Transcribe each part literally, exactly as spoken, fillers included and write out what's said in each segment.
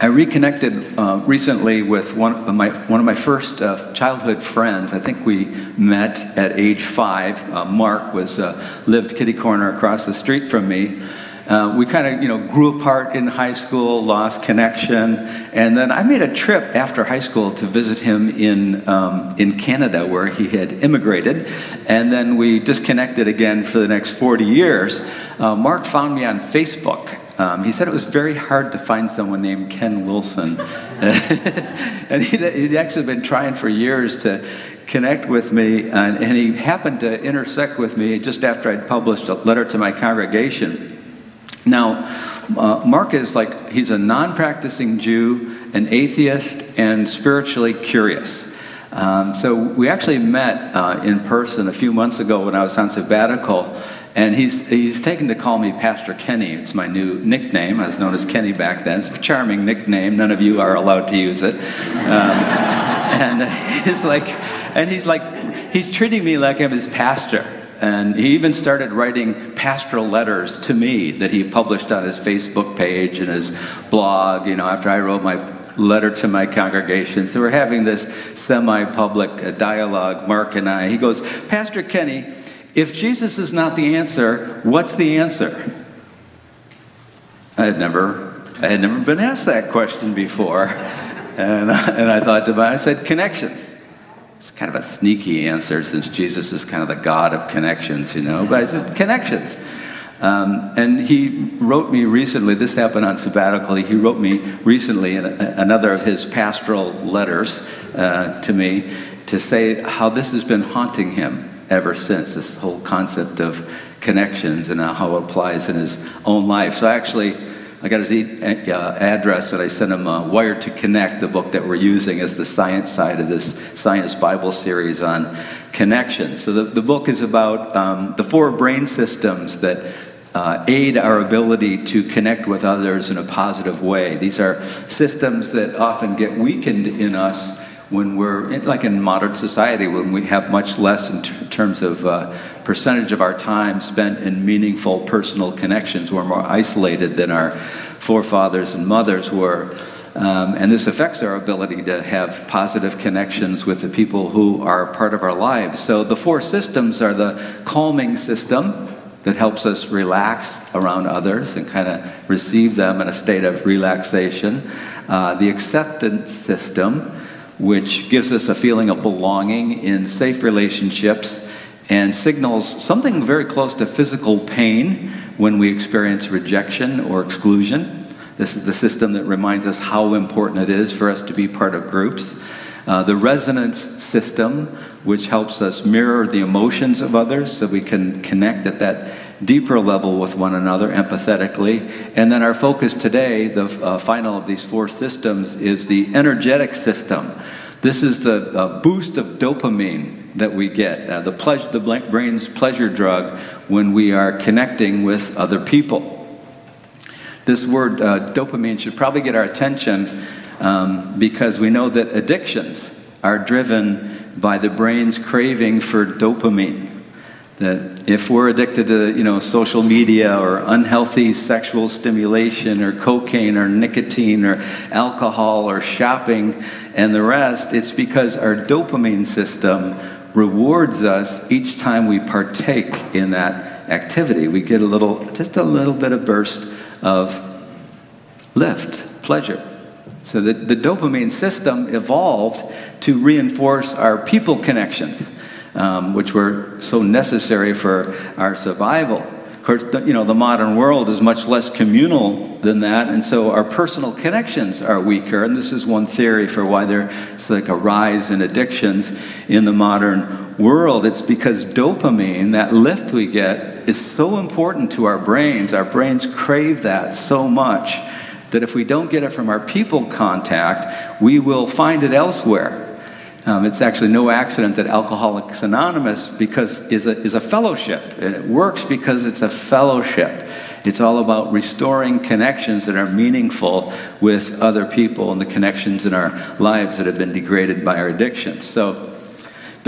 I reconnected uh, recently with one of my one of my first uh, childhood friends. I think we met at age five. Uh, Mark was uh, lived kitty corner across the street from me. Uh, we kind of, you know, grew apart in high school, lost connection, and then I made a trip after high school to visit him in um, in Canada, where he had immigrated, and then we disconnected again for the next forty years. Uh, Mark found me on Facebook. Um, he said it was very hard to find someone named Ken Wilson, and he'd, he'd actually been trying for years to connect with me, and, and he happened to intersect with me just after I'd published a letter to my congregation. Now, uh, Mark is like, he's a non-practicing Jew, an atheist, and spiritually curious. Um, so we actually met uh, in person a few months ago when I was on sabbatical, and he's he's taken to call me Pastor Kenny. It's my new nickname. I was known as Kenny back then. It's a charming nickname. None of you are allowed to use it. Um, and he's like, and he's like, he's treating me like I'm his pastor. And he even started writing pastoral letters to me that he published on his Facebook page and his blog, you know, after I wrote my letter to my congregation. So we're having this semi-public dialogue, Mark and I. He goes, "Pastor Kenny, if Jesus is not the answer, what's the answer?" I had never, I had never been asked that question before. And, and I thought about it. I said, "Connections." It's kind of a sneaky answer, since Jesus is kind of the God of connections, you know, but I said, "Connections." Um, and he wrote me recently, this happened on sabbatical, he wrote me recently in a, another of his pastoral letters uh, to me to say how this has been haunting him ever since, this whole concept of connections and how it applies in his own life. So I actually, I got his e- uh, address, and I sent him uh, Wired to Connect, the book that we're using as the science side of this science Bible series on connections. So the, the book is about um, the four brain systems that uh, aid our ability to connect with others in a positive way. These are systems that often get weakened in us when we're, in, like in modern society, when we have much less in t- terms of uh, percentage of our time spent in meaningful personal connections. We're more isolated than our forefathers and mothers were. Um, and this affects our ability to have positive connections with the people who are part of our lives. So the four systems are the calming system that helps us relax around others and kind of receive them in a state of relaxation. Uh, the acceptance system, which gives us a feeling of belonging in safe relationships and signals something very close to physical pain when we experience rejection or exclusion. This is the system that reminds us how important it is for us to be part of groups. Uh, the resonance system, which helps us mirror the emotions of others so we can connect at that deeper level with one another empathetically. And then our focus today, the uh, final of these four systems, is the energetic system. This is the uh, boost of dopamine that we get, uh, the, pleasure, the brain's pleasure drug, when we are connecting with other people. This word uh, dopamine should probably get our attention um, because we know that addictions are driven by the brain's craving for dopamine. That if we're addicted to, you know, social media or unhealthy sexual stimulation or cocaine or nicotine or alcohol or shopping and the rest, it's because our dopamine system rewards us each time we partake in that activity. We get a little, just a little bit of burst of lift, pleasure. So the, the dopamine system evolved to reinforce our people connections, Um, which were so necessary for our survival. Of course, you know, the modern world is much less communal than that, and so our personal connections are weaker, and this is one theory for why there's like a rise in addictions in the modern world. It's because dopamine, that lift we get, is so important to our brains. Our brains crave that so much that if we don't get it from our people contact, we will find it elsewhere. Um, it's actually no accident that Alcoholics Anonymous because is a, is a fellowship, and it works because it's a fellowship. It's all about restoring connections that are meaningful with other people and the connections in our lives that have been degraded by our addictions. So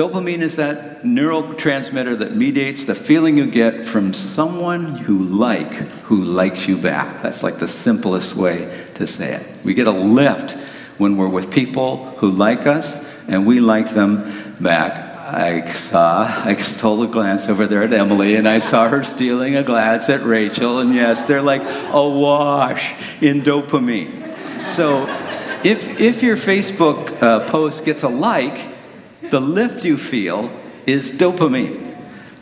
Dopamine is that neurotransmitter that mediates the feeling you get from someone you like who likes you back. That's like the simplest way to say it. We get a lift when we're with people who like us and we like them back. I saw, I stole a glance over there at Emily, and I saw her stealing a glance at Rachel, and yes, they're like awash in dopamine. So if, if your Facebook uh, post gets a like, the lift you feel is dopamine.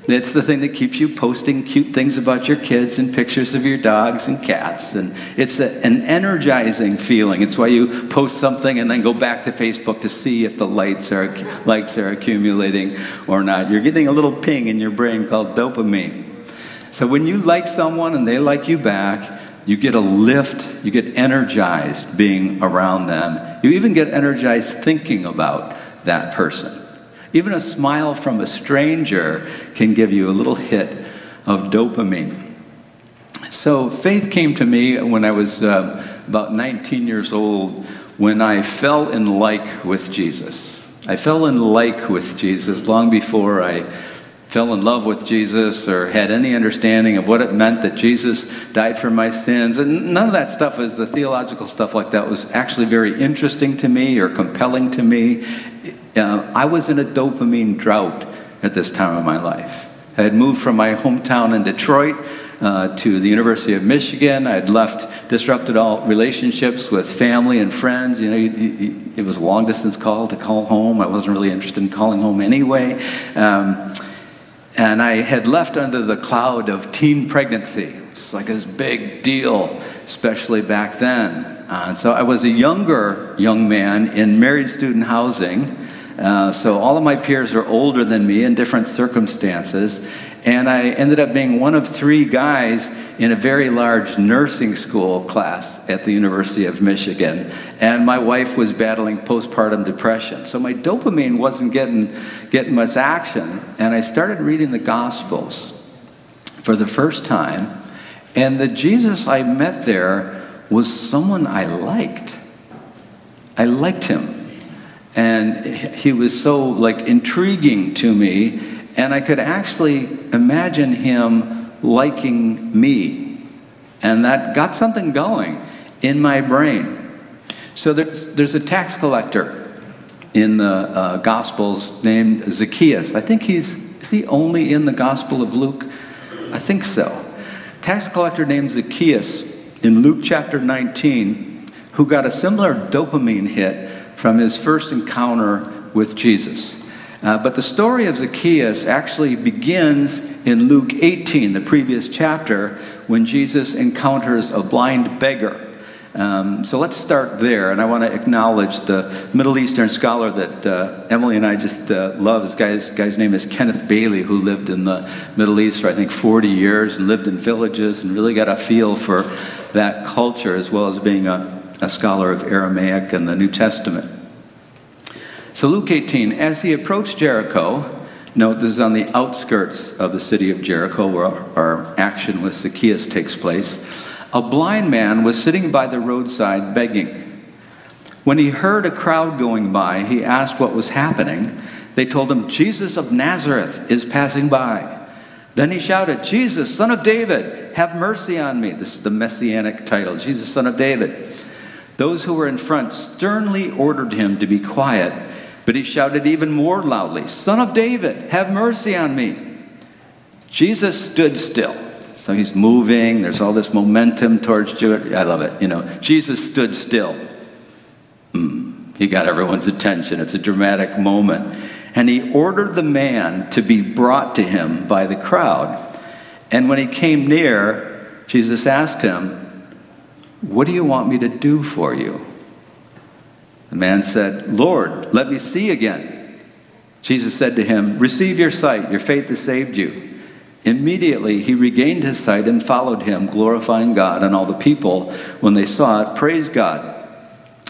It's the thing that keeps you posting cute things about your kids and pictures of your dogs and cats. And it's a, an energizing feeling. It's why you post something and then go back to Facebook to see if the likes are, likes are accumulating or not. You're getting a little ping in your brain called dopamine. So when you like someone and they like you back, you get a lift. You get energized being around them. You even get energized thinking about that person. Even a smile from a stranger can give you a little hit of dopamine. So faith came to me when I was uh, about nineteen years old, when I fell in like with Jesus. I fell in like with Jesus long before I fell in love with Jesus or had any understanding of what it meant that Jesus died for my sins. And none of that stuff, is the theological stuff like that, was actually very interesting to me or compelling to me. Uh, I was in a dopamine drought at this time of my life. I had moved from my hometown in Detroit uh, to the University of Michigan. I had left, disrupted all relationships with family and friends. You know, you, you, it was a long distance call to call home. I wasn't really interested in calling home anyway. Um, and I had left under the cloud of teen pregnancy. It's like this big deal, especially back then. Uh, so I was a younger young man in married student housing. Uh, so all of my peers are older than me in different circumstances, and I ended up being one of three guys in a very large nursing school class at the University of Michigan, and my wife was battling postpartum depression. So my dopamine wasn't getting, getting much action, and I started reading the Gospels for the first time, and the Jesus I met there was someone I liked. I liked him. And he was so, like, intriguing to me, and I could actually imagine him liking me. And that got something going in my brain. So there's, there's a tax collector in the uh, Gospels named Zacchaeus. I think he's, is he only in the Gospel of Luke? I think so. Tax collector named Zacchaeus in Luke chapter nineteen, who got a similar dopamine hit from his first encounter with Jesus. Uh, but the story of Zacchaeus actually begins in Luke eighteen, the previous chapter, when Jesus encounters a blind beggar. Um, so let's start there, and I want to acknowledge the Middle Eastern scholar that uh, Emily and I just uh, love. This guy's, guy's name is Kenneth Bailey, who lived in the Middle East for, I think, forty years, and lived in villages, and really got a feel for that culture, as well as being a a scholar of Aramaic and the New Testament. So Luke eighteen, as he approached Jericho, note this is on the outskirts of the city of Jericho where our action with Zacchaeus takes place, a blind man was sitting by the roadside begging. When he heard a crowd going by, he asked what was happening. They told him, Jesus of Nazareth is passing by. Then he shouted, Jesus, Son of David, have mercy on me. This is the messianic title, Jesus, Son of David. Those who were in front sternly ordered him to be quiet, but he shouted even more loudly, Son of David, have mercy on me. Jesus stood still. So he's moving. There's all this momentum towards Jewish. I love it. You know, Jesus stood still. Mm, he got everyone's attention. It's a dramatic moment. And he ordered the man to be brought to him by the crowd. And when he came near, Jesus asked him, What do you want me to do for you? The man said, Lord, let me see again. Jesus said to him, Receive your sight. Your faith has saved you. Immediately he regained his sight and followed him, glorifying God, and all the people, when they saw it, praised God.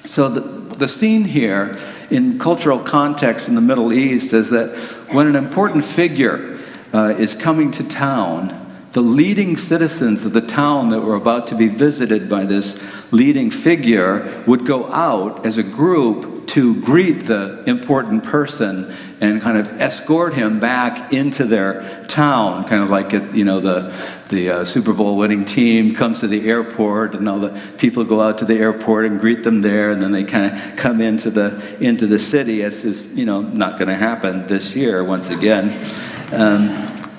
So the, the scene here in cultural context in the Middle East is that when an important figure uh, is coming to town, the leading citizens of the town that were about to be visited by this leading figure would go out as a group to greet the important person and kind of escort him back into their town, kind of like, you know, the the uh, Super Bowl winning team comes to the airport, and all the people go out to the airport and greet them there, and then they kind of come into the into the city, as is, you know, not going to happen this year once again. Um,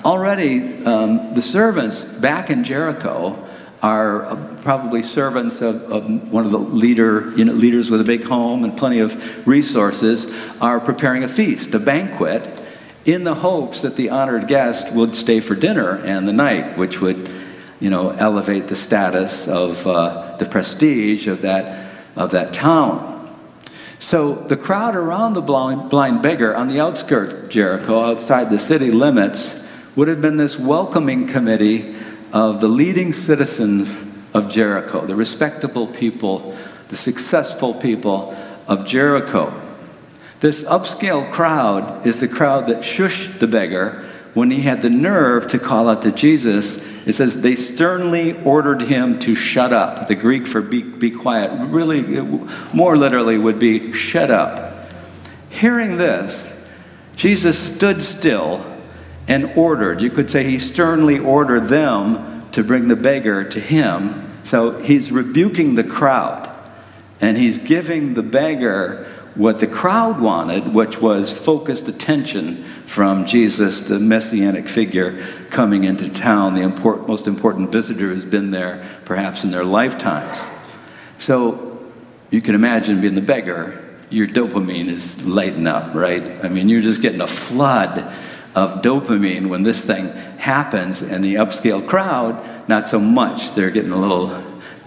already, um, the servants back in Jericho are probably servants of, of one of the leader, you know, leaders with a big home and plenty of resources, are preparing a feast, a banquet, in the hopes that the honored guest would stay for dinner and the night, which would, you know, elevate the status of uh, the prestige of that of that town. So the crowd around the blind, blind beggar on the outskirts of Jericho, outside the city limits, would have been this welcoming committee of the leading citizens of Jericho, the respectable people, the successful people of Jericho. This upscale crowd is the crowd that shushed the beggar when he had the nerve to call out to Jesus. It says they sternly ordered him to shut up. The Greek for be, be quiet, really more literally would be shut up. Hearing this, Jesus stood still and ordered. You could say he sternly ordered them to bring the beggar to him. So he's rebuking the crowd, and he's giving the beggar what the crowd wanted, which was focused attention from Jesus, the messianic figure coming into town, the import, most important visitor who's been there perhaps in their lifetimes. So you can imagine being the beggar, your dopamine is lighting up, right? I mean, you're just getting a flood of dopamine when this thing happens, and the upscale crowd, not so much. They're getting a little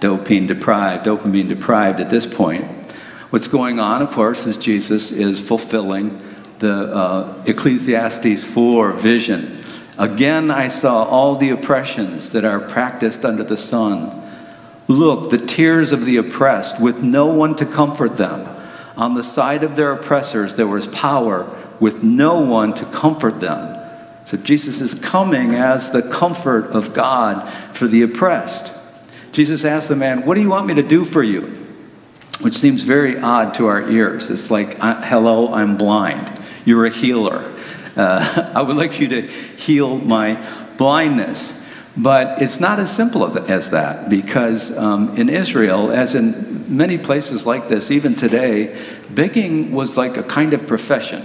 dopamine deprived, dopamine deprived at this point. What's going on, of course, is Jesus is fulfilling the uh, Ecclesiastes four vision. Again, I saw all the oppressions that are practiced under the sun. Look, the tears of the oppressed, with no one to comfort them. On the side of their oppressors, there was power, with no one to comfort them. So Jesus is coming as the comfort of God for the oppressed. Jesus asked the man, "What do you want me to do for you?" Which seems very odd to our ears. It's like, hello, I'm blind. You're a healer. Uh, I would like you to heal my blindness. But it's not as simple as that, because um, in Israel, as in many places like this, even today, begging was like a kind of profession.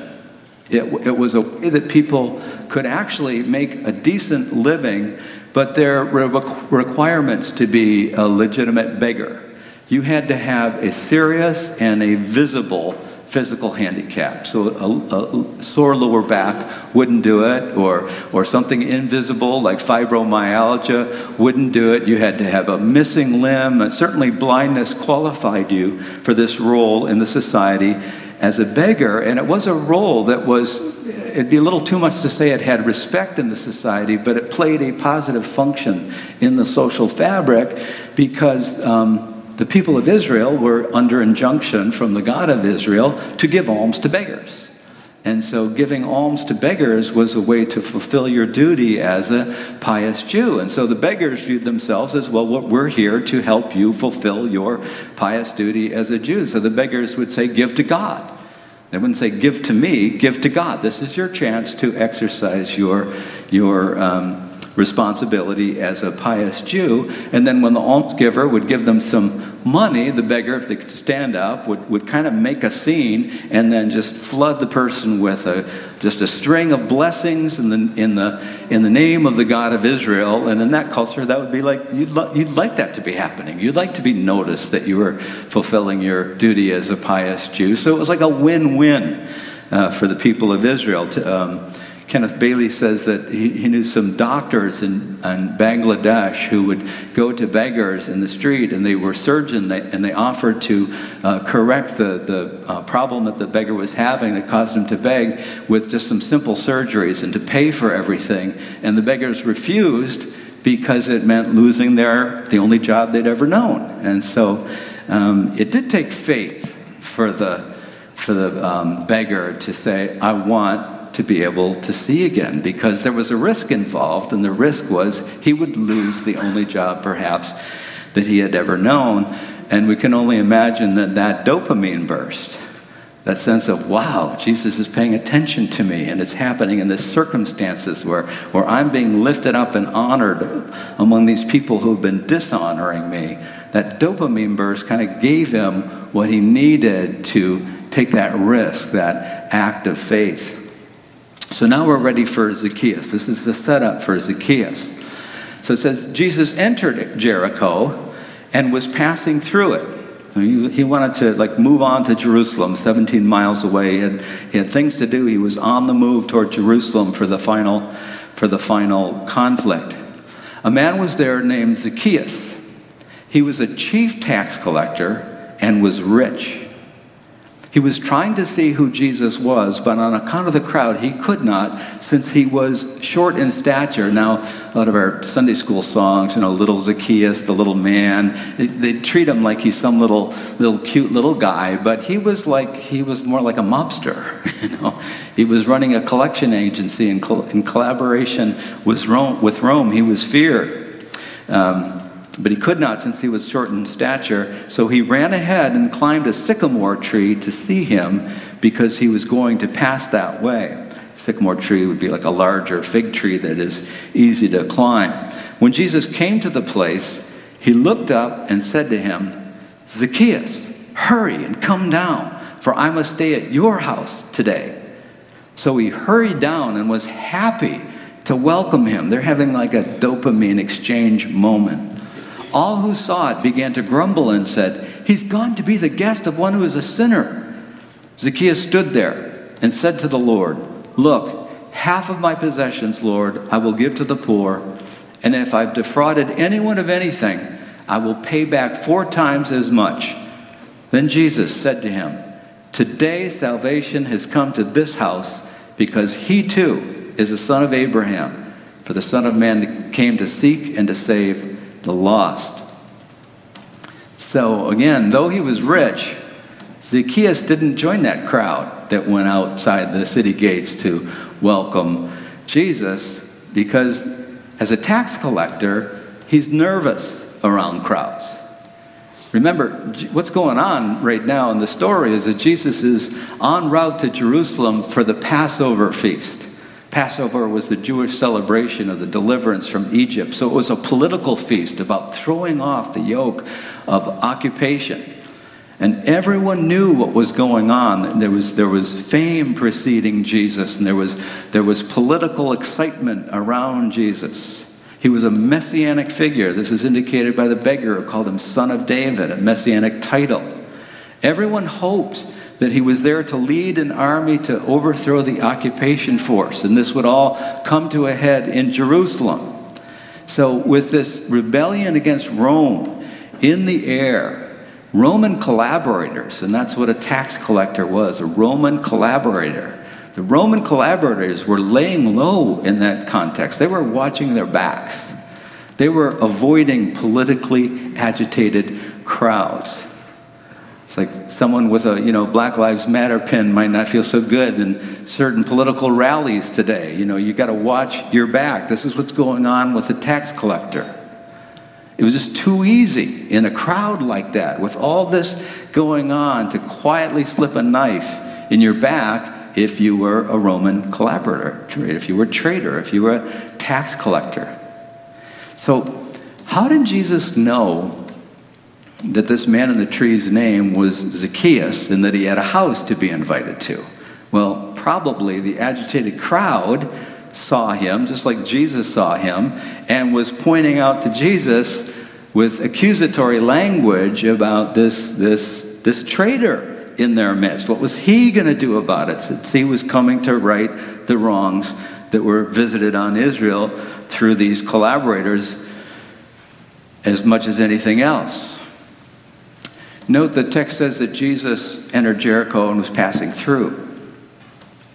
It, it was a way that people could actually make a decent living, but there were requirements to be a legitimate beggar. You had to have a serious and a visible physical handicap. So a, a sore lower back wouldn't do it, or or something invisible like fibromyalgia wouldn't do it. You had to have a missing limb, and certainly blindness qualified you for this role in the society as a beggar. And it was a role that was, it'd be a little too much to say it had respect in the society, but it played a positive function in the social fabric, because um, the people of Israel were under injunction from the God of Israel to give alms to beggars. And so giving alms to beggars was a way to fulfill your duty as a pious Jew. And so the beggars viewed themselves as, well, we're here to help you fulfill your pious duty as a Jew. So the beggars would say, give to God. They wouldn't say, give to me, give to God. This is your chance to exercise your your um responsibility as a pious Jew. And then when the almsgiver would give them some money, the beggar, if they could stand up, would, would kind of make a scene and then just flood the person with a just a string of blessings in the in the in the name of the God of Israel. And in that culture, that would be like, you'd lo- you'd like that to be happening. You'd like to be noticed that you were fulfilling your duty as a pious Jew. So it was like a win-win uh, for the people of Israel. To, um, Kenneth Bailey says that he, he knew some doctors in, in Bangladesh who would go to beggars in the street, and they were surgeons, and they offered to uh, correct the, the uh, problem that the beggar was having that caused him to beg with just some simple surgeries and to pay for everything. And the beggars refused because it meant losing their the only job they'd ever known. And so um, it did take faith for the, for the um, beggar to say, I want to be able to see again, because there was a risk involved, and the risk was he would lose the only job perhaps that he had ever known. And we can only imagine that that dopamine burst that sense of, wow, Jesus is paying attention to me, and it's happening in the circumstances where, where I'm being lifted up and honored among these people who have been dishonoring me. That dopamine burst kind of gave him what he needed to take that risk, that act of faith. So now we're ready for Zacchaeus. This is the setup for Zacchaeus. So it says, Jesus entered Jericho and was passing through it. He wanted to like move on to Jerusalem, seventeen miles away. He had, he had things to do. He was on the move toward Jerusalem for the final, for the final conflict. A man was there named Zacchaeus. He was a chief tax collector and was rich. He was trying to see who Jesus was, but on account of the crowd, he could not, since he was short in stature. Now, out of our Sunday school songs, you know, little Zacchaeus, the little man, they, they treat him like he's some little, little cute little guy, but he was like, he was more like a mobster, you know. He was running a collection agency in, col- in collaboration with Rome, with Rome. He was feared. Um, But he could not, since he was short in stature. So he ran ahead and climbed a sycamore tree to see him, because he was going to pass that way. Sycamore tree would be like a larger fig tree that is easy to climb. When Jesus came to the place, he looked up and said to him, "Zacchaeus, hurry and come down, for I must stay at your house today." So he hurried down and was happy to welcome him. They're having like a dopamine exchange moment. All who saw it began to grumble and said, "He's gone to be the guest of one who is a sinner." Zacchaeus stood there and said to the Lord, "Look, half of my possessions, Lord, I will give to the poor, and if I've defrauded anyone of anything, I will pay back four times as much." Then Jesus said to him, "Today salvation has come to this house, because he too is a son of Abraham, for the Son of Man came to seek and to save the lost." So again, though he was rich, Zacchaeus didn't join that crowd that went outside the city gates to welcome Jesus, because as a tax collector, he's nervous around crowds. Remember, what's going on right now in the story is that Jesus is en route to Jerusalem for the Passover feast. Passover was the Jewish celebration of the deliverance from Egypt. So it was a political feast about throwing off the yoke of occupation. And everyone knew what was going on. There was, there was fame preceding Jesus, and there was, there was political excitement around Jesus. He was a messianic figure. This is indicated by the beggar who called him Son of David, a messianic title. Everyone hoped that he was there to lead an army to overthrow the occupation force, and this would all come to a head in Jerusalem. So with this rebellion against Rome in the air, Roman collaborators, and that's what a tax collector was, a Roman collaborator. The Roman collaborators were laying low in that context. They were watching their backs. They were avoiding politically agitated crowds. It's like someone with a, you know, Black Lives Matter pin might not feel so good in certain political rallies today. You know, you got to watch your back. This is what's going on with the tax collector. It was just too easy in a crowd like that, with all this going on, to quietly slip a knife in your back if you were a Roman collaborator, if you were a traitor, if you were a tax collector. So how did Jesus know that this man in the tree's name was Zacchaeus, and that he had a house to be invited to? Well, probably the agitated crowd saw him, just like Jesus saw him, and was pointing out to Jesus with accusatory language about this, this, this traitor in their midst. What was he going to do about it, since he was coming to right the wrongs that were visited on Israel through these collaborators as much as anything else? Note the text says that Jesus entered Jericho and was passing through.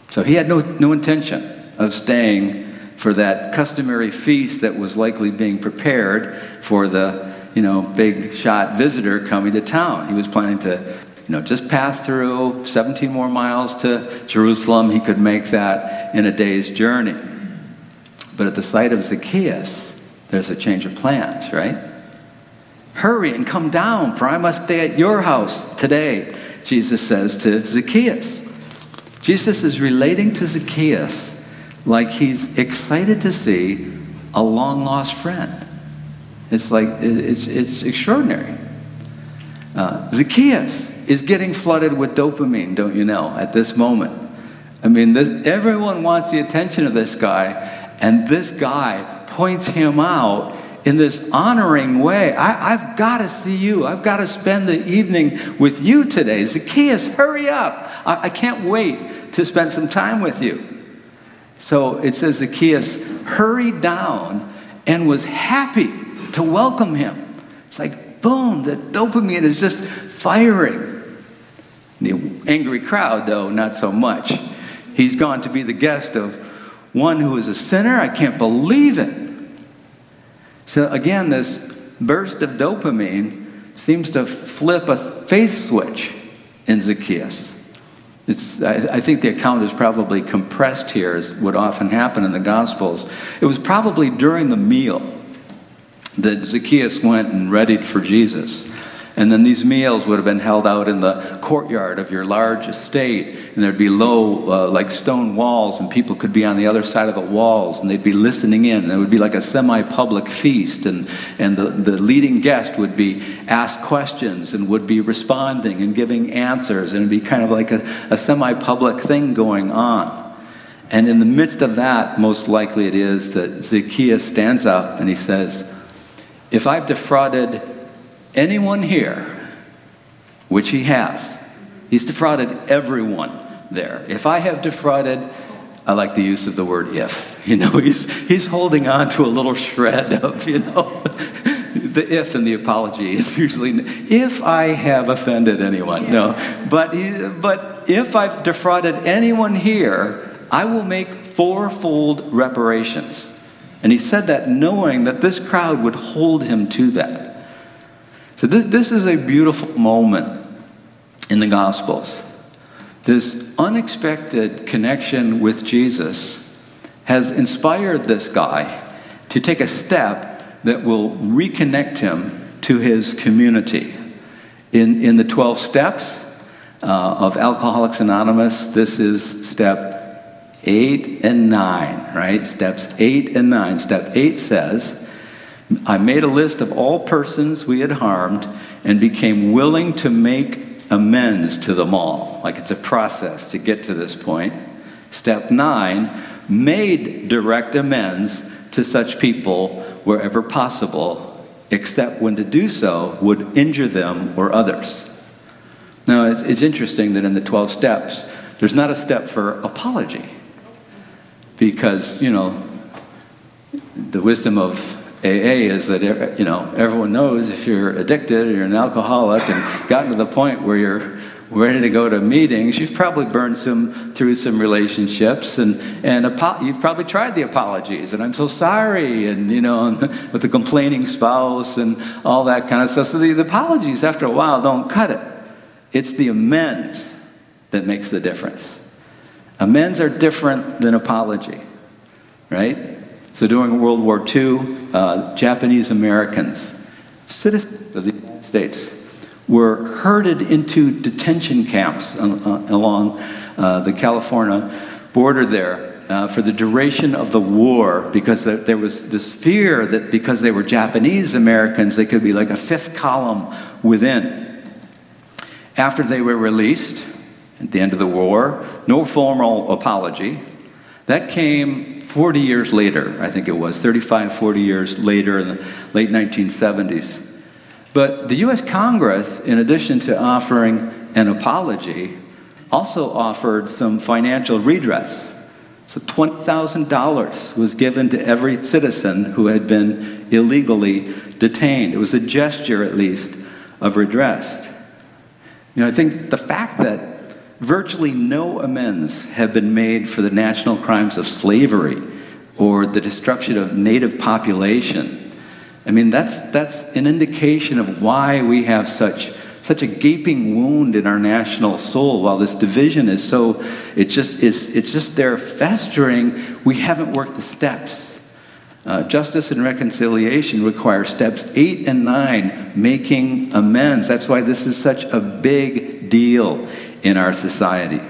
So he had no, no intention of staying for that customary feast that was likely being prepared for the, you know, big shot visitor coming to town. He was planning to, you know, just pass through seventeen more miles to Jerusalem. He could make that in a day's journey. But at the sight of Zacchaeus, there's a change of plans, right? "Hurry and come down, for I must stay at your house today." Jesus says to Zacchaeus. Jesus is relating to Zacchaeus like he's excited to see a long-lost friend. It's like, it's, it's extraordinary. Uh, Zacchaeus is getting flooded with dopamine, don't you know, at this moment. I mean, this, everyone wants the attention of this guy, and this guy points him out in this honoring way. I, I've got to see you. I've got to spend the evening with you today. Zacchaeus, hurry up. I, I can't wait to spend some time with you. So it says Zacchaeus hurried down and was happy to welcome him. It's like, boom, the dopamine is just firing. The angry crowd, though, not so much. He's gone to be the guest of one who is a sinner. I can't believe it. So again, this burst of dopamine seems to flip a faith switch in Zacchaeus. It's, I, I think the account is probably compressed here, as would often happen in the Gospels. It was probably during the meal that Zacchaeus went and readied for Jesus. And then these meals would have been held out in the courtyard of your large estate, and there'd be low, uh, like stone walls, and people could be on the other side of the walls, and they'd be listening in. And it would be like a semi-public feast, and, and the, the leading guest would be asked questions and would be responding and giving answers, and it'd be kind of like a, a semi-public thing going on. And in the midst of that, most likely it is that Zacchaeus stands up and he says, "If I've defrauded anyone here," which he has. He's defrauded everyone there. If I have defrauded, I like the use of the word if. You know, he's he's holding on to a little shred of, you know, the if in the apology is usually, if I have offended anyone. Yeah. No, but, he, but if I've defrauded anyone here, I will make fourfold reparations. And he said that knowing that this crowd would hold him to that. So this, this is a beautiful moment in the Gospels. This unexpected connection with Jesus has inspired this guy to take a step that will reconnect him to his community. In, in the twelve steps uh, of Alcoholics Anonymous, this is step eight and nine, right? Steps eight and nine. Step eight says, "I made a list of all persons we had harmed and became willing to make amends to them all." Like it's a process to get to this point. Step nine, made direct amends to such people wherever possible, except when to do so would injure them or others. Now, it's, it's interesting that in the twelve steps, there's not a step for apology. Because, you know, the wisdom of A A is that, you know, everyone knows if you're addicted or you're an alcoholic and gotten to the point where you're ready to go to meetings, you've probably burned some through some relationships, and and apo- you've probably tried the apologies and "I'm so sorry," and you know, and with the complaining spouse and all that kind of stuff. So the, the apologies after a while don't cut it. It's the amends that makes the difference. Amends are different than apology, right? So during World War Two, uh, Japanese Americans, citizens of the United States, were herded into detention camps uh, along uh, the California border there uh, for the duration of the war, because there, there was this fear that because they were Japanese Americans, they could be like a fifth column within. After they were released at the end of the war, no formal apology. That came forty years later, I think it was, thirty-five, forty years later in the late nineteen seventies. But the U S Congress, in addition to offering an apology, also offered some financial redress. So twenty thousand dollars was given to every citizen who had been illegally detained. It was a gesture, at least, of redress. You know, I think the fact that virtually no amends have been made for the national crimes of slavery or the destruction of native population. I mean, that's that's an indication of why we have such such a gaping wound in our national soul. While this division is so, it's just it's it's just there festering. We haven't worked the steps. Uh, justice and reconciliation require steps eight and nine, making amends. That's why this is such a big deal in our society.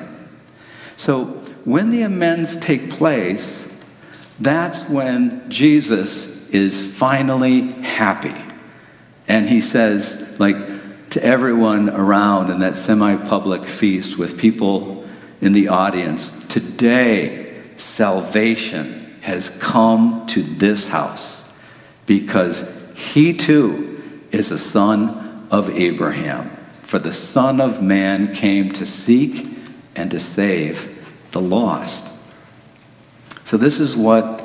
So when the amends take place, that's when Jesus is finally happy. And he says, like, to everyone around in that semi-public feast with people in the audience, today salvation has come to this house because he too is a son of Abraham. For the Son of Man came to seek and to save the lost. So this is what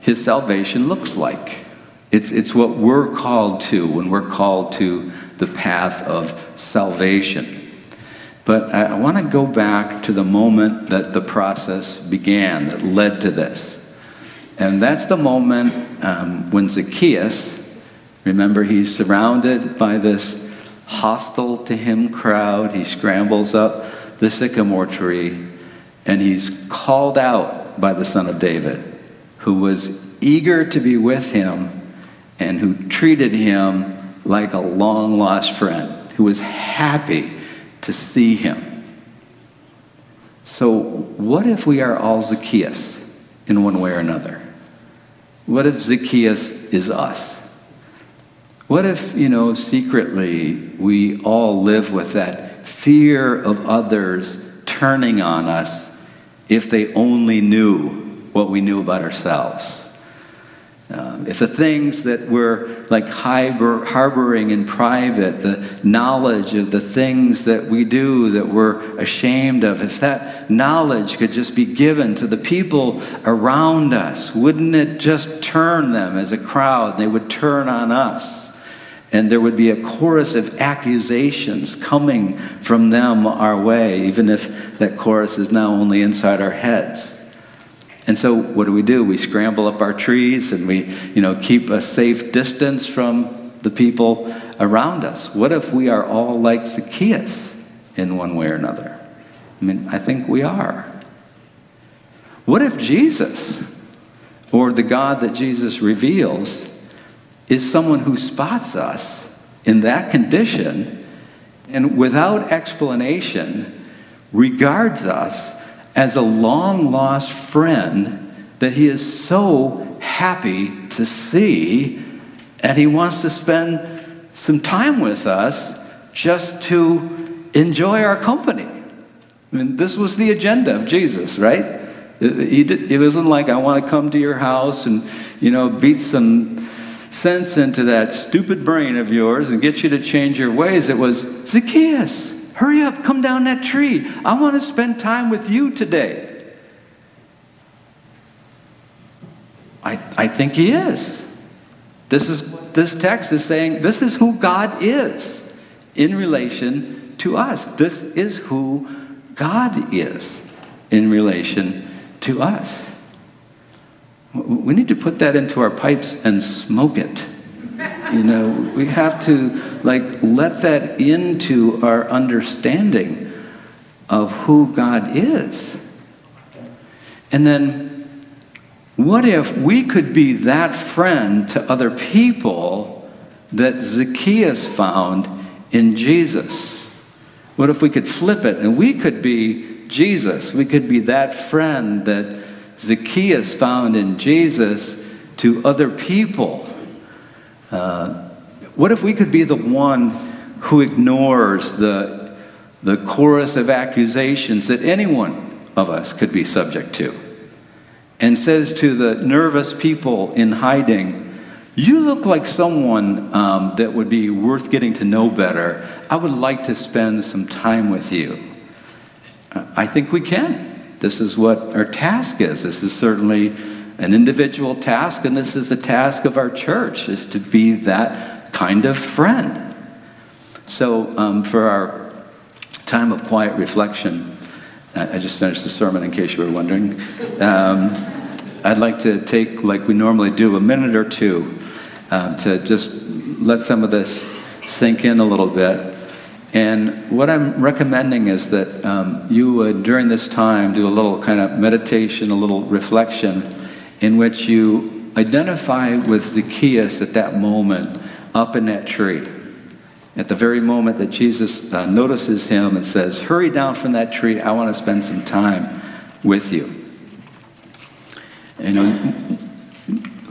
his salvation looks like. It's, it's what we're called to when we're called to the path of salvation. But I, I want to go back to the moment that the process began, that led to this. And that's the moment um, when Zacchaeus, remember he's surrounded by this hostile to him crowd. He scrambles up the sycamore tree and he's called out by the Son of David, who was eager to be with him and who treated him like a long-lost friend, who was happy to see him. So what if we are all Zacchaeus in one way or another? What if Zacchaeus is us? What if, you know, secretly we all live with that fear of others turning on us if they only knew what we knew about ourselves? Um, if the things that we're like harbor, harboring in private, the knowledge of the things that we do that we're ashamed of, if that knowledge could just be given to the people around us, wouldn't it just turn them as a crowd? They would turn on us, and there would be a chorus of accusations coming from them our way, even if that chorus is now only inside our heads. And so what do we do? We scramble up our trees and we, you know, keep a safe distance from the people around us. What if we are all like Zacchaeus in one way or another? I mean, I think we are. What if Jesus, or the God that Jesus reveals, is someone who spots us in that condition and without explanation regards us as a long-lost friend that he is so happy to see, and he wants to spend some time with us just to enjoy our company? I mean, this was the agenda of Jesus, right? It, it, it wasn't like, I want to come to your house and, you know, beat some sense into that stupid brain of yours and get you to change your ways. It was, Zacchaeus, hurry up, come down that tree. I want to spend time with you today. I, I think he is. This is what this text is saying. This is who God is in relation to us. This is who God is in relation to us. We need to put that into our pipes and smoke it. You know, we have to, like, let that into our understanding of who God is. And then, what if we could be that friend to other people that Zacchaeus found in Jesus? What if we could flip it and we could be Jesus? We could be that friend that Zacchaeus found in Jesus to other people. Uh, what if we could be the one who ignores the, the chorus of accusations that anyone of us could be subject to, and says to the nervous people in hiding, you look like someone um, that would be worth getting to know better. I would like to spend some time with you. I think we can. This is what our task is. This is certainly an individual task, and this is the task of our church, is to be that kind of friend. So um, for our time of quiet reflection, I, I just finished the sermon in case you were wondering. Um, I'd like to take, like we normally do, a minute or two um, to just let some of this sink in a little bit. And what I'm recommending is that um, you would, during this time, do a little kind of meditation, a little reflection, in which you identify with Zacchaeus at that moment up in that tree. At the very moment that Jesus uh, notices him and says, hurry down from that tree, I want to spend some time with you. You know,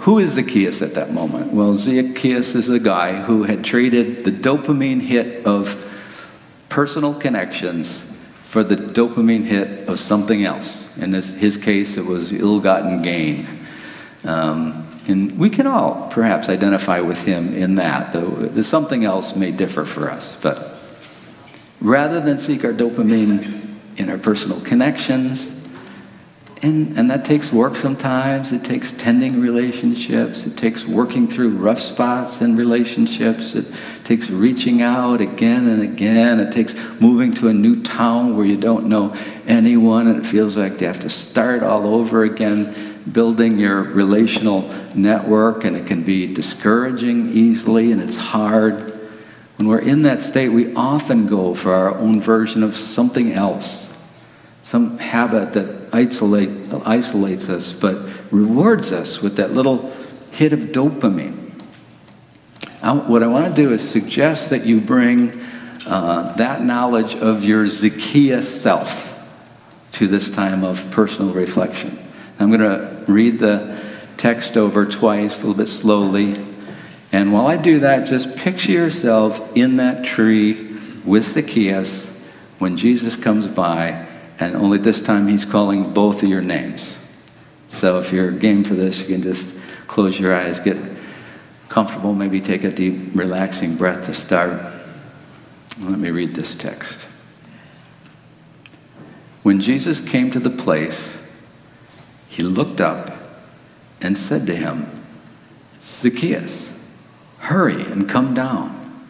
who is Zacchaeus at that moment? Well, Zacchaeus is a guy who had traded the dopamine hit of personal connections for the dopamine hit of something else. In this, his case, it was ill-gotten gain. Um, and we can all perhaps identify with him in that, though the something else may differ for us. But rather than seek our dopamine in our personal connections, and, and that takes work sometimes, it takes tending relationships, it takes working through rough spots in relationships, it takes reaching out again and again, it takes moving to a new town where you don't know anyone and it feels like you have to start all over again, building your relational network, and it can be discouraging easily and it's hard. When we're in that state, we often go for our own version of something else, some habit that Isolate, isolates us, but rewards us with that little hit of dopamine. I, what I want to do is suggest that you bring uh, that knowledge of your Zacchaeus self to this time of personal reflection. I'm going to read the text over twice, a little bit slowly. And while I do that, just picture yourself in that tree with Zacchaeus when Jesus comes by. And only this time he's calling both of your names. So if you're game for this, you can just close your eyes, get comfortable, maybe take a deep, relaxing breath to start. Let me read this text. When Jesus came to the place, he looked up and said to him, Zacchaeus, hurry and come down,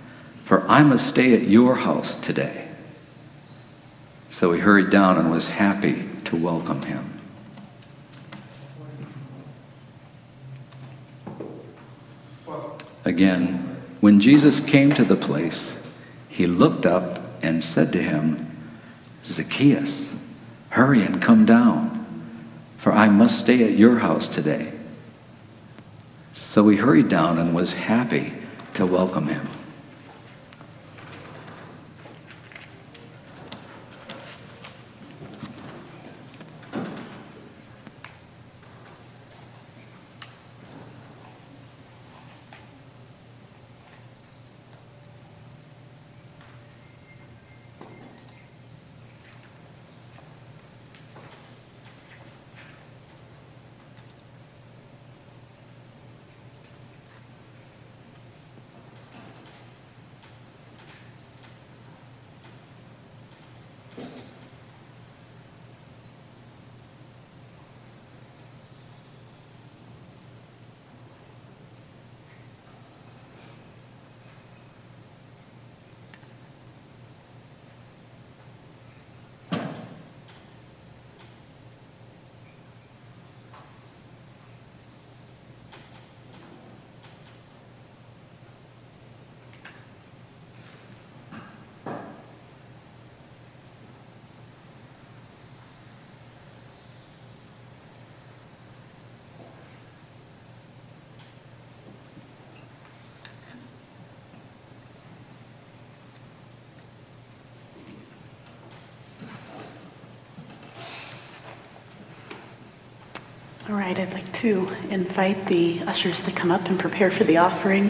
for I must stay at your house today. So he hurried down and was happy to welcome him. Again, when Jesus came to the place, he looked up and said to him, Zacchaeus, hurry and come down, for I must stay at your house today. So he hurried down and was happy to welcome him. All right, I'd like to invite the ushers to come up and prepare for the offering.